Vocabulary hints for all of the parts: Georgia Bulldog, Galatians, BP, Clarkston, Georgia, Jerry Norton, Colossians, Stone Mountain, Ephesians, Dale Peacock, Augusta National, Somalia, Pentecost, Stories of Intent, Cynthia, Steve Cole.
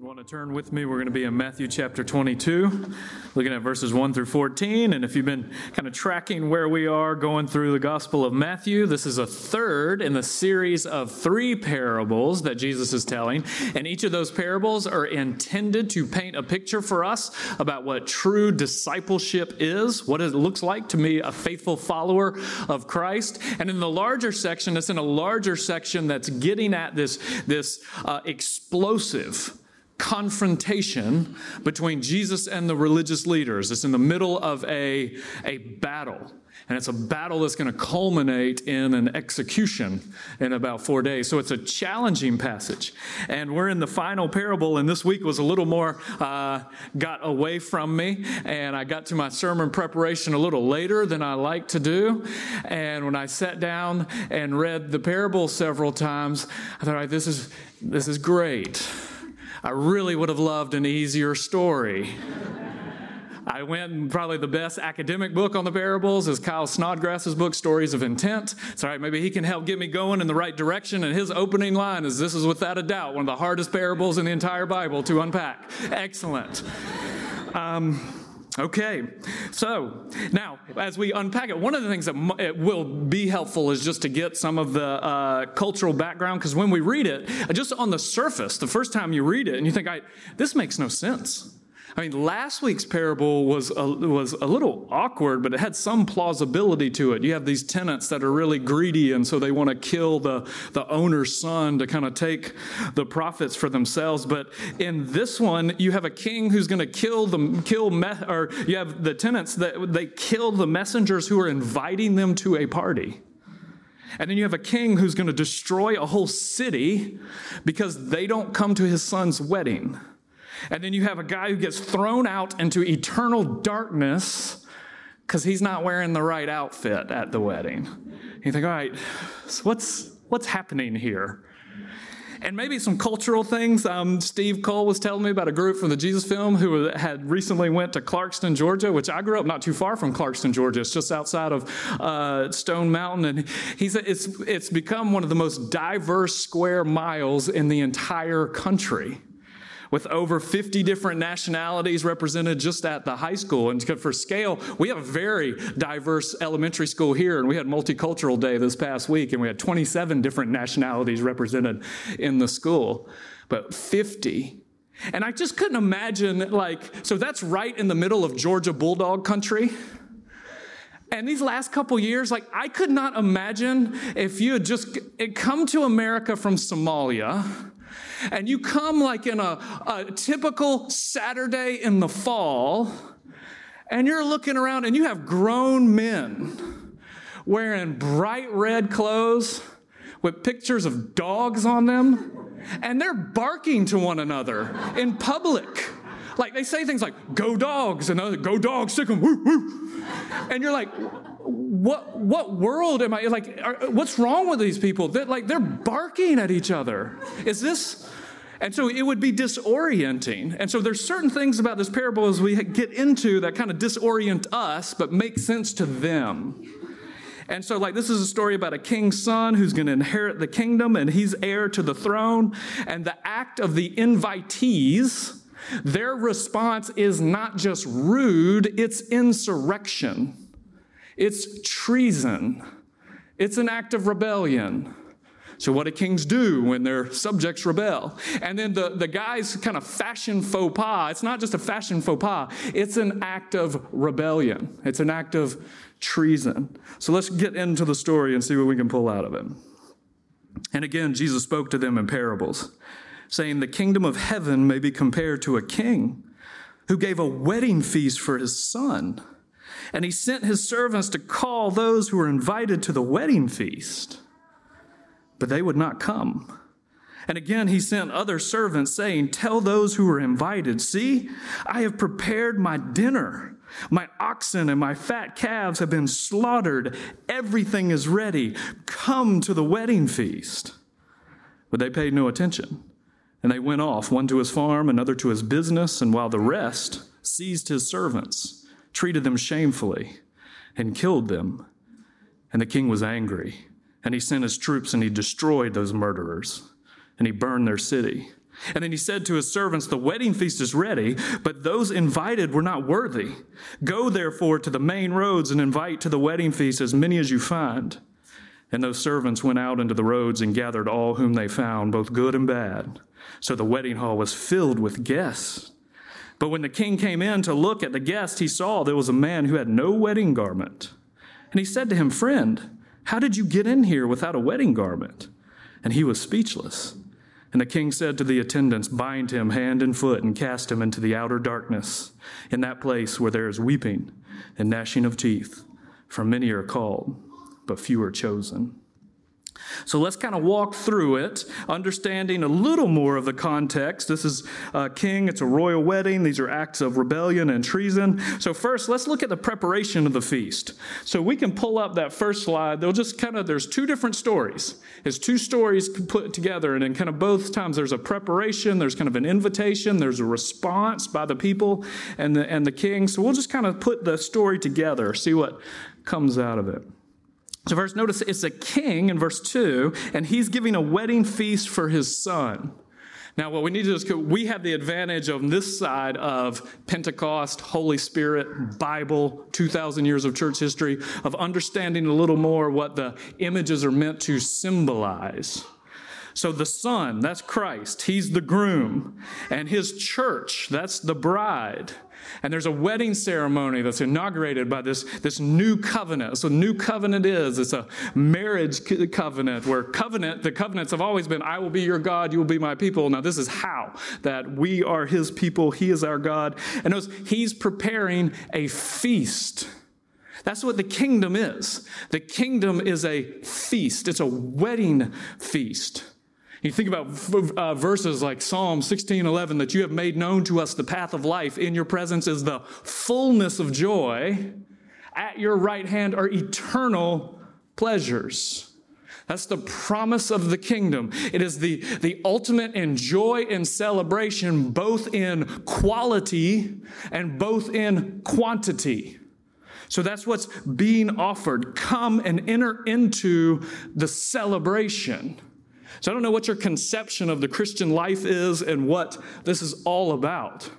You want to turn with me? We're going to be in Matthew chapter 22, looking at verses 1 through 14. And if you've been kind of tracking where we are going through the Gospel of Matthew, this is a third in the series of three parables that Jesus is telling. And each of those parables are intended to paint a picture for us about what true discipleship is, what it looks like to be a faithful follower of Christ. And in the larger section, it's in a larger section that's getting at this explosive confrontation between Jesus and the religious leaders. It's in the middle of a battle. And it's a battle that's going to culminate in an execution in about 4 days. So it's a challenging passage. And we're in the final parable, and this week was a little more got away from me. And I got to my sermon preparation a little later than I like to do. And when I sat down and read the parable several times, I thought, all right, this is great. I really would have loved an easier story. I went, probably the best academic book on the parables is Kyle Snodgrass's book, Stories of Intent. It's all right, maybe he can help get me going in the right direction. And his opening line is, "This is without a doubt one of the hardest parables in the entire Bible to unpack." Excellent. Okay, so now as we unpack it, one of the things that it will be helpful is just to get some of the cultural background, because when we read it, just on the surface, the first time you read it, and you think, this makes no sense. I mean, last week's parable was a little awkward, but it had some plausibility to it. You have these tenants that are really greedy, and so they want to kill the owner's son to kind of take the profits for themselves. But in this one, you have a king who's going to kill you have the tenants that they kill the messengers who are inviting them to a party. And then you have a king who's going to destroy a whole city because they don't come to his son's wedding. And then you have a guy who gets thrown out into eternal darkness because he's not wearing the right outfit at the wedding. And you think, all right, so what's happening here? And maybe some cultural things. Steve Cole was telling me about a group from the Jesus Film who had recently went to Clarkston, Georgia, which I grew up not too far from Clarkston, Georgia. It's just outside of Stone Mountain. And he said it's become one of the most diverse square miles in the entire country, with over 50 different nationalities represented just at the high school. And for scale, we have a very diverse elementary school here, and we had Multicultural Day this past week, and we had 27 different nationalities represented in the school, but 50. And I just couldn't imagine, so that's right in the middle of Georgia Bulldog country. And these last couple years, I could not imagine if you had just come to America from Somalia, and you come in a typical Saturday in the fall, and you're looking around and you have grown men wearing bright red clothes with pictures of dogs on them, and they're barking to one another in public. They say things like, "Go dogs," and "Go dogs, sick 'em, woo, woo." And you're like, What world am I what's wrong with these people? They're barking at each other. Is this? And so it would be disorienting. And so there's certain things about this parable as we get into that kind of disorient us, but make sense to them. And so this is a story about a king's son who's going to inherit the kingdom, and he's heir to the throne. And the act of the invitees, their response is not just rude, it's insurrection. It's treason. It's an act of rebellion. So what do kings do when their subjects rebel? And then the guy's kind of fashion faux pas, it's not just a fashion faux pas, it's an act of rebellion. It's an act of treason. So let's get into the story and see what we can pull out of it. And again, Jesus spoke to them in parables, saying, "The kingdom of heaven may be compared to a king who gave a wedding feast for his son. And he sent his servants to call those who were invited to the wedding feast, but they would not come. And again, he sent other servants saying, 'Tell those who were invited, see, I have prepared my dinner. My oxen and my fat calves have been slaughtered. Everything is ready. Come to the wedding feast.' But they paid no attention, and they went off, one to his farm, another to his business, and while the rest seized his servants, treated them shamefully, and killed them. And the king was angry, and he sent his troops, and he destroyed those murderers, and he burned their city. And then he said to his servants, the wedding feast is ready, but those invited were not worthy. Go therefore to the main roads and invite to the wedding feast as many as you find. And those servants went out into the roads and gathered all whom they found, both good and bad. So the wedding hall was filled with guests. But when the king came in to look at the guest, he saw there was a man who had no wedding garment. And he said to him, friend, how did you get in here without a wedding garment? And he was speechless. And the king said to the attendants, bind him hand and foot and cast him into the outer darkness, in that place where there is weeping and gnashing of teeth, for many are called, but few are chosen. So let's kind of walk through it, understanding a little more of the context. This is a king, it's a royal wedding. These are acts of rebellion and treason. So first, let's look at the preparation of the feast. So we can pull up that first slide. They'll just kind of, there's two different stories. It's two stories put together, and in kind of both times there's a preparation, there's kind of an invitation, there's a response by the people and the king. So we'll just kind of put the story together, see what comes out of it. So first, notice it's a king in verse 2, and he's giving a wedding feast for his son. Now, what we need to do is we have the advantage on this side of Pentecost, Holy Spirit, Bible, 2,000 years of church history, of understanding a little more what the images are meant to symbolize. So the son, that's Christ. He's the groom. And his church, that's the bride. And there's a wedding ceremony that's inaugurated by this new covenant. So new covenant it's a marriage covenant where the covenants have always been, I will be your God, you will be my people. Now this is how, that we are his people, he is our God. And notice, he's preparing a feast. That's what the kingdom is. The kingdom is a feast. It's a wedding feast. You think about verses like Psalm 16:11, that you have made known to us the path of life. In your presence is the fullness of joy. At your right hand are eternal pleasures. That's the promise of the kingdom. It is the ultimate in joy and celebration, both in quality and both in quantity. So that's what's being offered. Come and enter into the celebration. So I don't know what your conception of the Christian life is and what this is all about.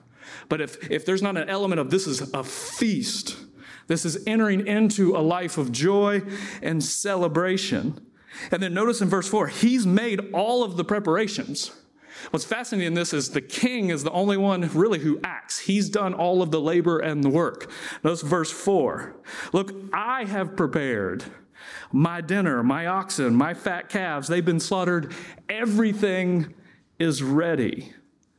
But if there's not an element of this is a feast, this is entering into a life of joy and celebration. And then notice in verse 4, he's made all of the preparations. What's fascinating in this is the king is the only one really who acts. He's done all of the labor and the work. Notice verse 4. Look, I have prepared my dinner, my oxen, my fat calves, they've been slaughtered. Everything is ready.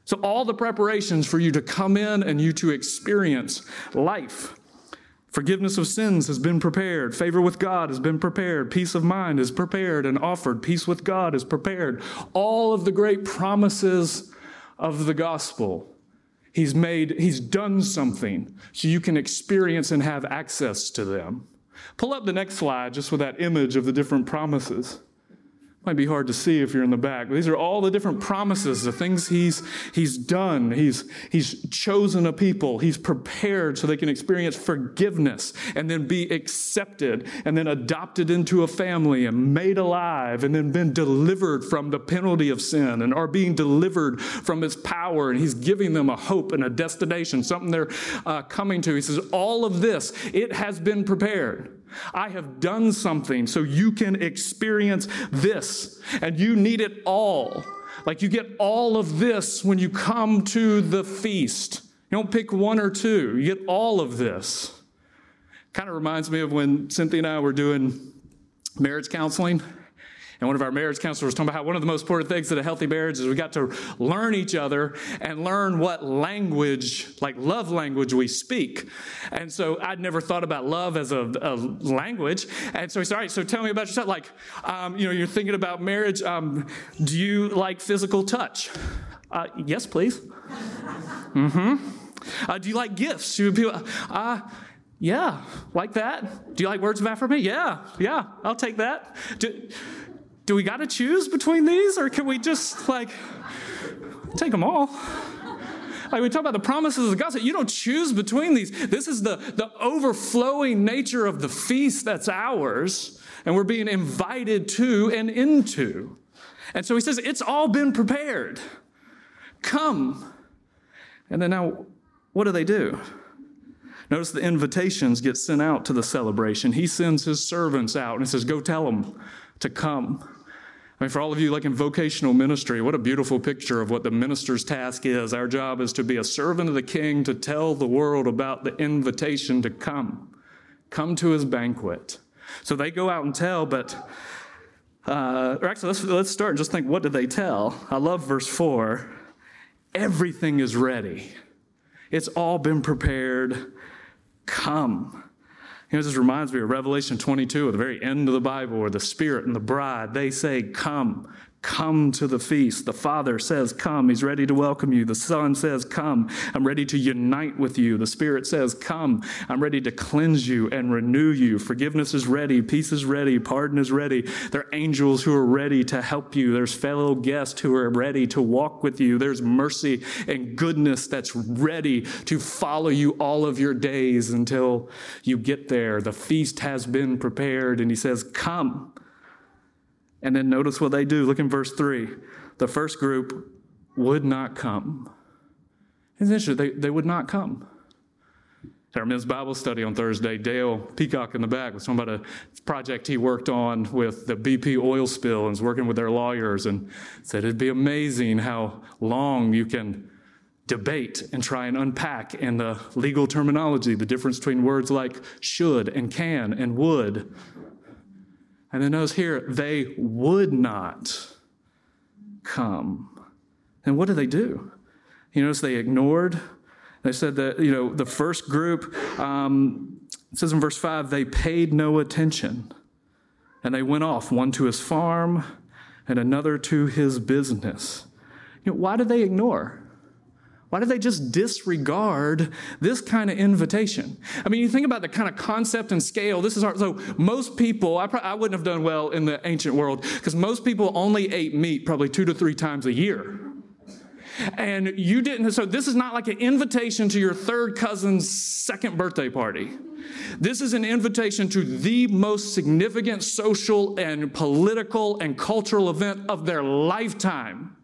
So all the preparations for you to come in and you to experience life. Forgiveness of sins has been prepared. Favor with God has been prepared. Peace of mind is prepared and offered. Peace with God is prepared. All of the great promises of the gospel. He's done something so you can experience and have access to them. Pull up the next slide just with that image of the different promises. Might be hard to see if you're in the back. These are all the different promises, the things he's done. He's chosen a people. He's prepared so they can experience forgiveness and then be accepted and then adopted into a family and made alive and then been delivered from the penalty of sin and are being delivered from its power. And he's giving them a hope and a destination, something they're coming to. He says, all of this, it has been prepared. I have done something so you can experience this, and you need it all. Like you get all of this when you come to the feast. You don't pick one or two. You get all of this. Kind of reminds me of when Cynthia and I were doing marriage counseling. And one of our marriage counselors was talking about how one of the most important things in a healthy marriage is we got to learn each other and learn what language, like love language, we speak. And so I'd never thought about love as a language. And so he said, all right, so tell me about yourself. Like, you're thinking about marriage. Do you like physical touch? Yes, please. Mm-hmm. Do you like gifts? Yeah, like that. Do you like words of affirmation? Yeah, I'll take that. Do we got to choose between these, or can we just, take them all? We talk about the promises of the gospel. You don't choose between these. This is the overflowing nature of the feast that's ours, and we're being invited to and into. And so he says, it's all been prepared. come. And then now, what do? Notice the invitations get sent out to the celebration. He sends his servants out and says, go tell them to come. I mean, for all of you like in vocational ministry, what a beautiful picture of what the minister's task is. Our job is to be a servant of the King, to tell the world about the invitation to come. Come to his banquet. So they go out and tell, but let's start and just think, what did they tell? I love verse 4. Everything is ready. It's all been prepared. Come. You know, this reminds me of Revelation 22 at the very end of the Bible where the Spirit and the bride, they say, come. Come to the feast. The Father says, come. He's ready to welcome you. The Son says, come. I'm ready to unite with you. The Spirit says, come. I'm ready to cleanse you and renew you. Forgiveness is ready. Peace is ready. Pardon is ready. There are angels who are ready to help you. There's fellow guests who are ready to walk with you. There's mercy and goodness that's ready to follow you all of your days until you get there. The feast has been prepared, and he says, come. And then notice what they do. Look in verse 3. The first group would not come. It's interesting. They would not come. At our men's Bible study on Thursday, Dale Peacock in the back was talking about a project he worked on with the BP oil spill and was working with their lawyers and said it'd be amazing how long you can debate and try and unpack in the legal terminology the difference between words like should and can and would. And then notice here, they would not come. And what did they do? You notice they ignored. They said that, you know, the first group, it says in verse 5, they paid no attention. And they went off, one to his farm and another to his business. You know, why did they ignore? Why did they just disregard this kind of invitation? I mean, you think about the kind of concept and scale. This is hard. So most people, I wouldn't have done well in the ancient world because most people only ate meat probably 2 to 3 times a year. And you didn't. So this is not like an invitation to your third cousin's second birthday party. This is an invitation to the most significant social and political and cultural event of their lifetime.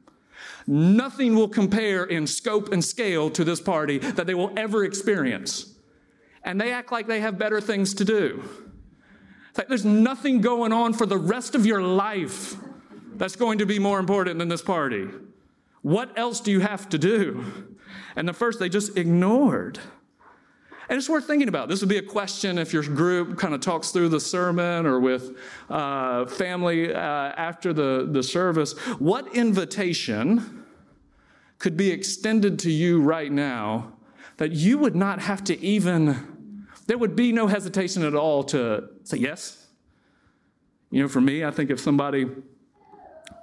Nothing will compare in scope and scale to this party that they will ever experience. And they act like they have better things to do. It's like there's nothing going on for the rest of your life that's going to be more important than this party. What else do you have to do? And at first they just ignored. And it's worth thinking about. This would be a question if your group kind of talks through the sermon or with family after the service. What invitation could be extended to you right now that you would not have to even, there would be no hesitation at all to say yes? You know, for me, I think if somebody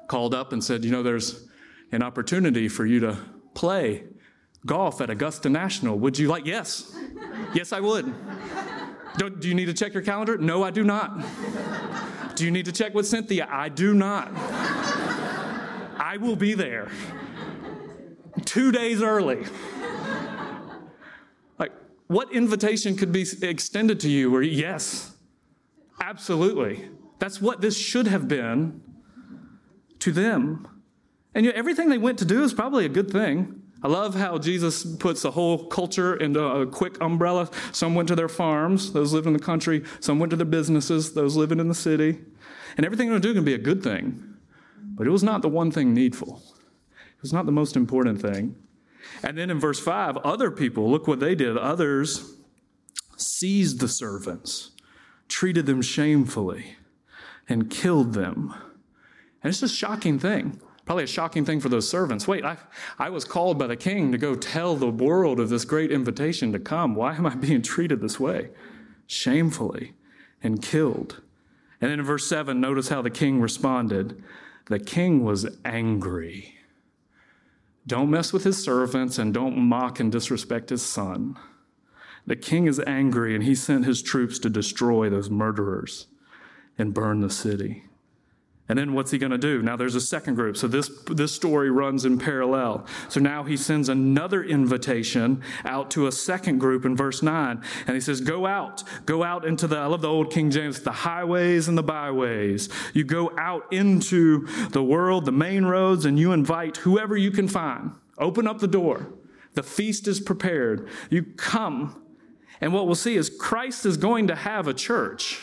called up and said, you know, there's an opportunity for you to play golf at Augusta National, would you like? Yes. Yes, I would. Do you need to check your calendar? No, I do not. Do you need to check with Cynthia? I do not. I will be there 2 days early. Like, what invitation could be extended to you where, yes, absolutely. That's what this should have been to them. And yet, everything they went to do is probably a good thing. I love how Jesus puts the whole culture into a quick umbrella. Some went to their farms, those living in the country. Some went to their businesses, those living in the city. And everything they're doing can be a good thing. But it was not the one thing needful. It was not the most important thing. And then in verse 5, other people, look what they did. Others seized the servants, treated them shamefully, and killed them. And it's just a shocking thing. Probably a shocking thing for those servants. Wait, I was called by the King to go tell the world of this great invitation to come. Why am I being treated this way? Shamefully and killed. And then in verse 7, notice how the King responded. The King was angry. Don't mess with his servants and don't mock and disrespect his son. The King is angry, and he sent his troops to destroy those murderers and burn the city. And then what's he going to do? Now there's a second group. So this story runs in parallel. So now he sends another invitation out to a second group in verse 9. And he says, go out into the, I love the old King James, the highways and the byways. You go out into the world, the main roads, and you invite whoever you can find. Open up the door. The feast is prepared. You come, and what we'll see is Christ is going to have a church.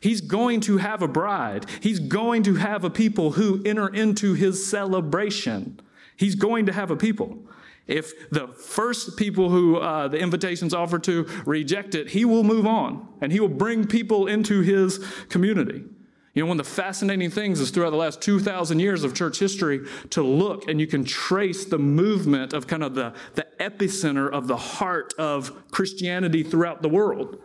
He's going to have a bride. He's going to have a people who enter into his celebration. He's going to have a people. If the first people who the invitation's offered to reject it, he will move on, and he will bring people into his community. You know, one of the fascinating things is throughout the last 2,000 years of church history to look, and you can trace the movement of kind of the epicenter of the heart of Christianity throughout the world.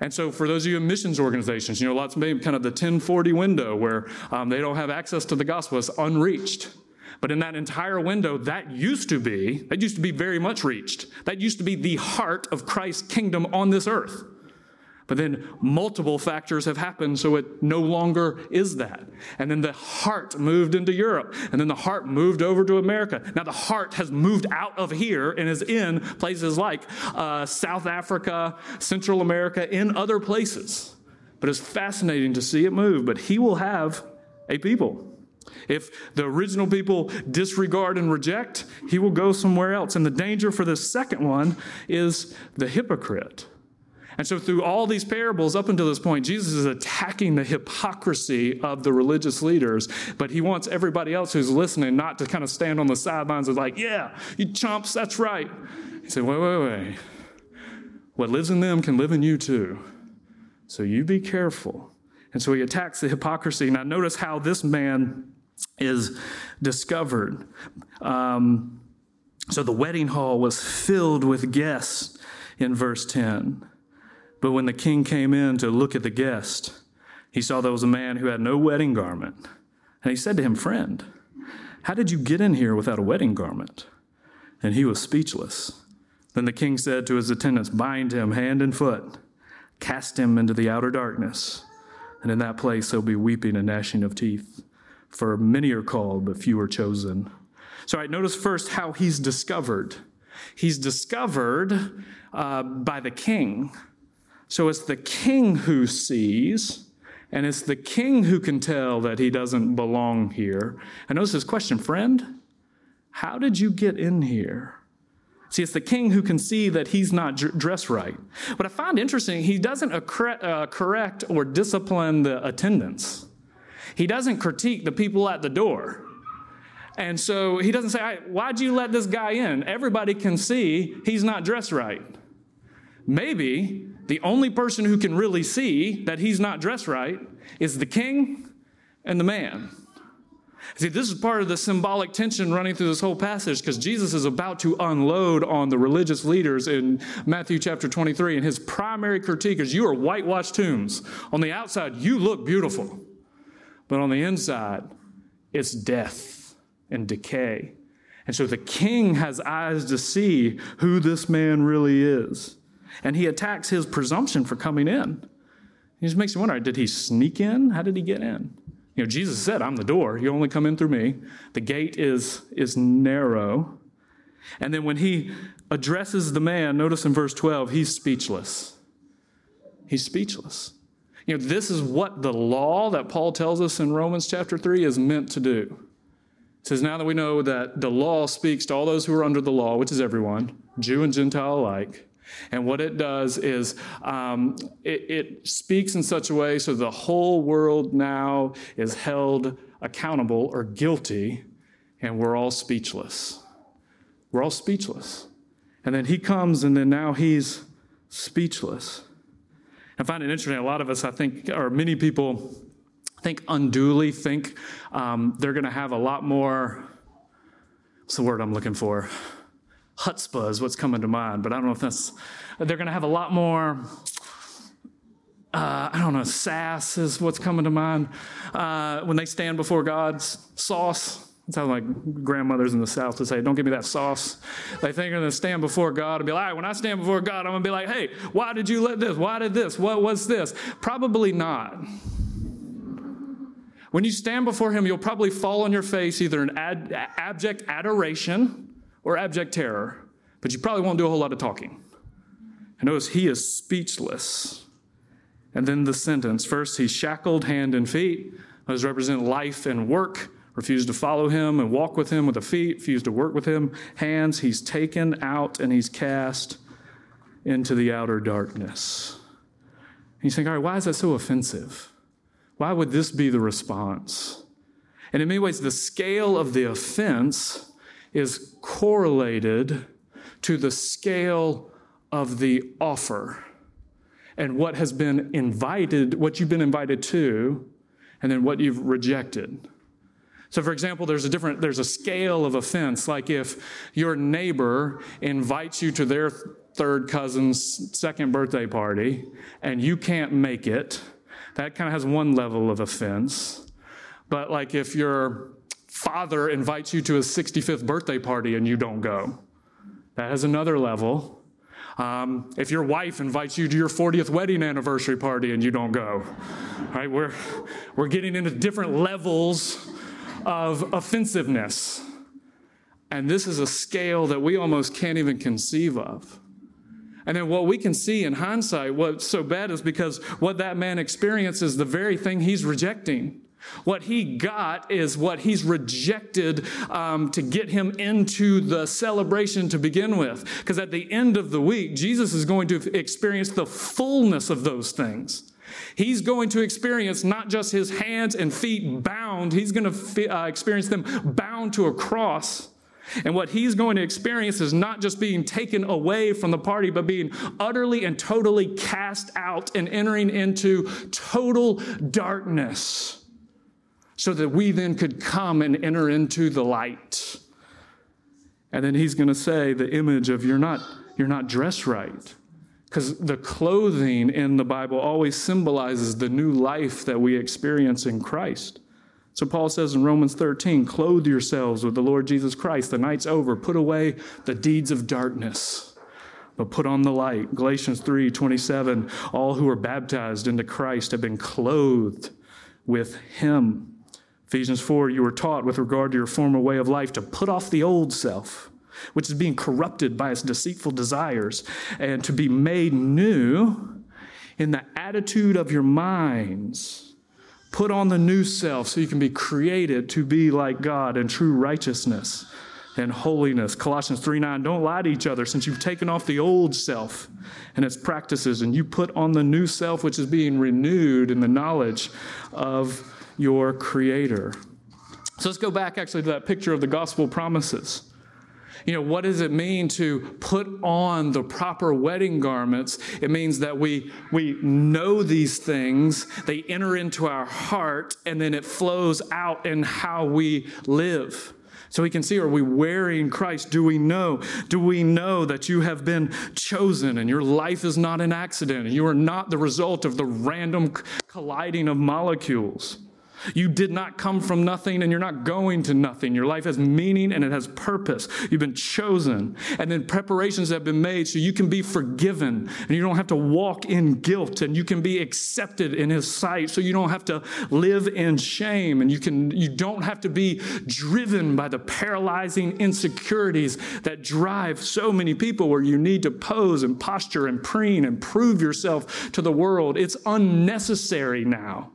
And so for those of you in missions organizations, you know, lots of maybe kind of the 1040 window where they don't have access to the gospel, it's unreached. But in that entire window, that used to be very much reached. That used to be the heart of Christ's kingdom on this earth. But then multiple factors have happened, so it no longer is that. And then the heart moved into Europe, and then the heart moved over to America. Now the heart has moved out of here and is in places like South Africa, Central America, in other places. But it's fascinating to see it move. But he will have a people. If the original people disregard and reject, he will go somewhere else. And the danger for this second one is the hypocrite. And so through all these parables up until this point, Jesus is attacking the hypocrisy of the religious leaders, but he wants everybody else who's listening not to kind of stand on the sidelines and like, yeah, you chumps, that's right. He said, wait. What lives in them can live in you too. So you be careful. And so he attacks the hypocrisy. Now notice how this man is discovered. So the wedding hall was filled with guests in verse 10. But when the king came in to look at the guest, he saw there was a man who had no wedding garment. And he said to him, "Friend, how did you get in here without a wedding garment?" And he was speechless. Then the king said to his attendants, "Bind him hand and foot, cast him into the outer darkness. And in that place there'll be weeping and gnashing of teeth. For many are called, but few are chosen." So notice first how he's discovered. He's discovered by the king. So it's the king who sees, and it's the king who can tell that he doesn't belong here. And notice his question, "Friend, how did you get in here?" See, it's the king who can see that he's not dressed right. What I find interesting, he doesn't correct or discipline the attendants. He doesn't critique the people at the door. And so he doesn't say, "Why'd you let this guy in? Everybody can see he's not dressed right." Maybe the only person who can really see that he's not dressed right is the king and the man. See, this is part of the symbolic tension running through this whole passage because Jesus is about to unload on the religious leaders in Matthew chapter 23, and his primary critique is, "You are whitewashed tombs. On the outside, you look beautiful, but on the inside, it's death and decay." And so the king has eyes to see who this man really is. And he attacks his presumption for coming in. He just makes you wonder, did he sneak in? How did he get in? You know, Jesus said, "I'm the door. You only come in through me." The gate is narrow. And then when he addresses the man, notice in verse 12, he's speechless. He's speechless. You know, this is what the law that Paul tells us in Romans chapter 3 is meant to do. It says, now that we know that the law speaks to all those who are under the law, which is everyone, Jew and Gentile alike, and what it does is it speaks in such a way so the whole world now is held accountable or guilty, and we're all speechless. We're all speechless. And then he comes, and then now he's speechless. I find it interesting. A lot of us, I think, or many people think unduly, think they're going to have a lot more, what's the word I'm looking for? Chutzpah is what's coming to mind, but I don't know if they're going to have a lot more, sass is what's coming to mind. When they stand before God's sauce, it sounds like grandmothers in the South would say, "Don't give me that sauce." They think they're going to stand before God and be like, "All right, when I stand before God, I'm going to be like, hey, why did you let this? Why did this? What was this?" Probably not. When you stand before him, you'll probably fall on your face either in abject adoration or abject terror, but you probably won't do a whole lot of talking. And notice he is speechless. And then the sentence, first he's shackled hand and feet, those represent life and work, refused to follow him and walk with him with the feet, refused to work with him, hands. He's taken out and he's cast into the outer darkness. And you think, all right, why is that so offensive? Why would this be the response? And in many ways, the scale of the offense is correlated to the scale of the offer and what has been invited, what you've been invited to, and then what you've rejected. So, for example, there's a scale of offense. Like if your neighbor invites you to their third cousin's second birthday party and you can't make it, that kind of has one level of offense. But like if your father invites you to his 65th birthday party and you don't go, that has another level. If your wife invites you to your 40th wedding anniversary party and you don't go, right? We're getting into different levels of offensiveness. And this is a scale that we almost can't even conceive of. And then what we can see in hindsight, what's so bad is because what that man experienced is the very thing he's rejecting. What he got is what he's rejected to get him into the celebration to begin with. Because at the end of the week, Jesus is going to experience the fullness of those things. He's going to experience not just his hands and feet bound. He's going to experience them bound to a cross. And what he's going to experience is not just being taken away from the party, but being utterly and totally cast out and entering into total darkness, so that we then could come and enter into the light. And then he's going to say the image of you're not dressed right. Because the clothing in the Bible always symbolizes the new life that we experience in Christ. So Paul says in Romans 13, clothe yourselves with the Lord Jesus Christ. The night's over. Put away the deeds of darkness, but put on the light. Galatians 3:27, all who are baptized into Christ have been clothed with him. Ephesians 4, you were taught with regard to your former way of life to put off the old self, which is being corrupted by its deceitful desires, and to be made new in the attitude of your minds. Put on the new self so you can be created to be like God in true righteousness and holiness. Colossians 3:9, don't lie to each other, since you've taken off the old self and its practices, and you put on the new self, which is being renewed in the knowledge of your Creator. So let's go back actually to that picture of the gospel promises. You know, what does it mean to put on the proper wedding garments? It means that we know these things, they enter into our heart, and then it flows out in how we live. So we can see, are we wearing Christ? Do we know that you have been chosen and your life is not an accident and you are not the result of the random colliding of molecules? You did not come from nothing and you're not going to nothing. Your life has meaning and it has purpose. You've been chosen. And then preparations have been made so you can be forgiven and you don't have to walk in guilt, and you can be accepted in his sight so you don't have to live in shame, and you don't have to be driven by the paralyzing insecurities that drive so many people where you need to pose and posture and preen and prove yourself to the world. It's unnecessary now.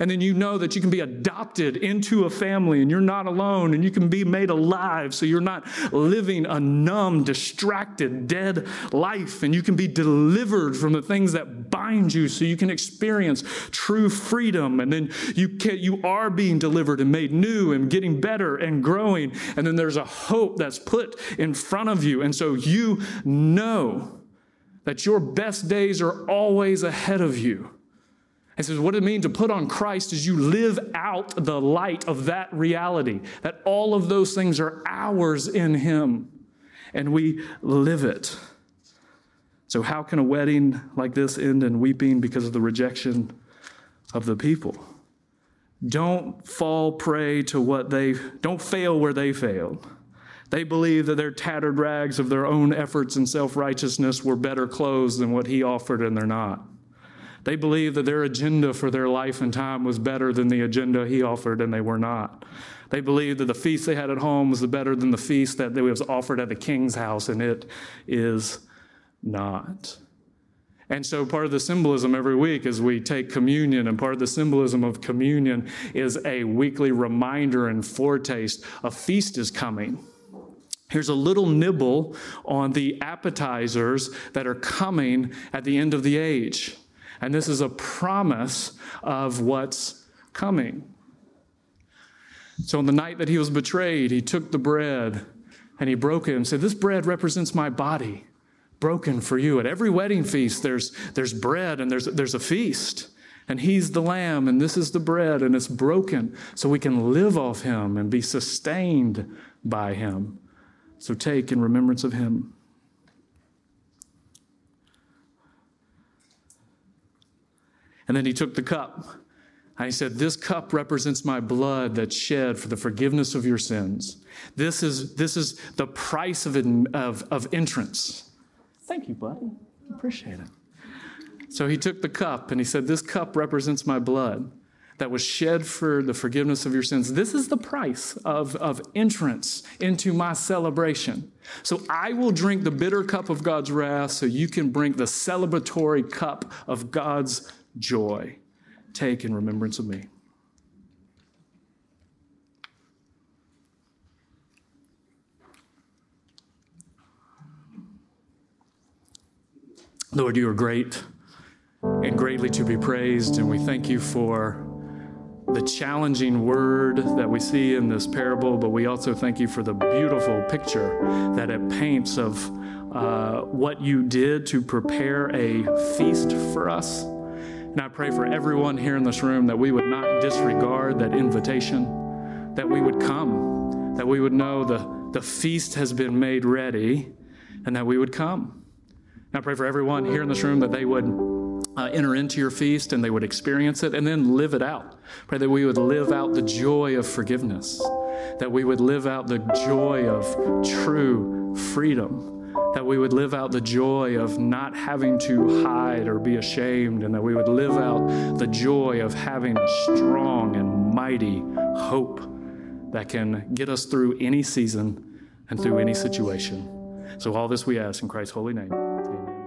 And then you know that you can be adopted into a family and you're not alone, and you can be made alive so you're not living a numb, distracted, dead life, and you can be delivered from the things that bind you so you can experience true freedom. And then you are being delivered and made new and getting better and growing. And then there's a hope that's put in front of you. And so you know that your best days are always ahead of you. And says, what it means to put on Christ is you live out the light of that reality, that all of those things are ours in him, and we live it. So how can a wedding like this end in weeping because of the rejection of the people? Don't fall prey to don't fail where they failed. They believe that their tattered rags of their own efforts and self-righteousness were better clothes than what he offered, and they're not. They believed that their agenda for their life and time was better than the agenda he offered, and they were not. They believed that the feast they had at home was better than the feast that was offered at the king's house, and it is not. And so part of the symbolism every week is we take communion, and part of the symbolism of communion is a weekly reminder and foretaste. A feast is coming. Here's a little nibble on the appetizers that are coming at the end of the age. And this is a promise of what's coming. So on the night that he was betrayed, he took the bread and he broke it and said, "This bread represents my body, broken for you." At every wedding feast, there's bread and there's a feast. And he's the lamb and this is the bread, and it's broken so we can live off him and be sustained by him. So take in remembrance of him. And then he took the cup and he said, "This cup represents my blood that's shed for the forgiveness of your sins. This is the price of entrance." Thank you, buddy. Appreciate it. So he took the cup and he said, "This cup represents my blood that was shed for the forgiveness of your sins. This is the price of entrance into my celebration. So I will drink the bitter cup of God's wrath so you can drink the celebratory cup of God's joy. Take in remembrance of me." Lord, you are great and greatly to be praised, and we thank you for the challenging word that we see in this parable, but we also thank you for the beautiful picture that it paints of what you did to prepare a feast for us. And I pray for everyone here in this room that we would not disregard that invitation, that we would come, that we would know the feast has been made ready, and that we would come. I pray for everyone here in this room that they would enter into your feast and they would experience it and then live it out. Pray that we would live out the joy of forgiveness, that we would live out the joy of true freedom, that we would live out the joy of not having to hide or be ashamed, and that we would live out the joy of having a strong and mighty hope that can get us through any season and through any situation. So all this we ask in Christ's holy name. Amen.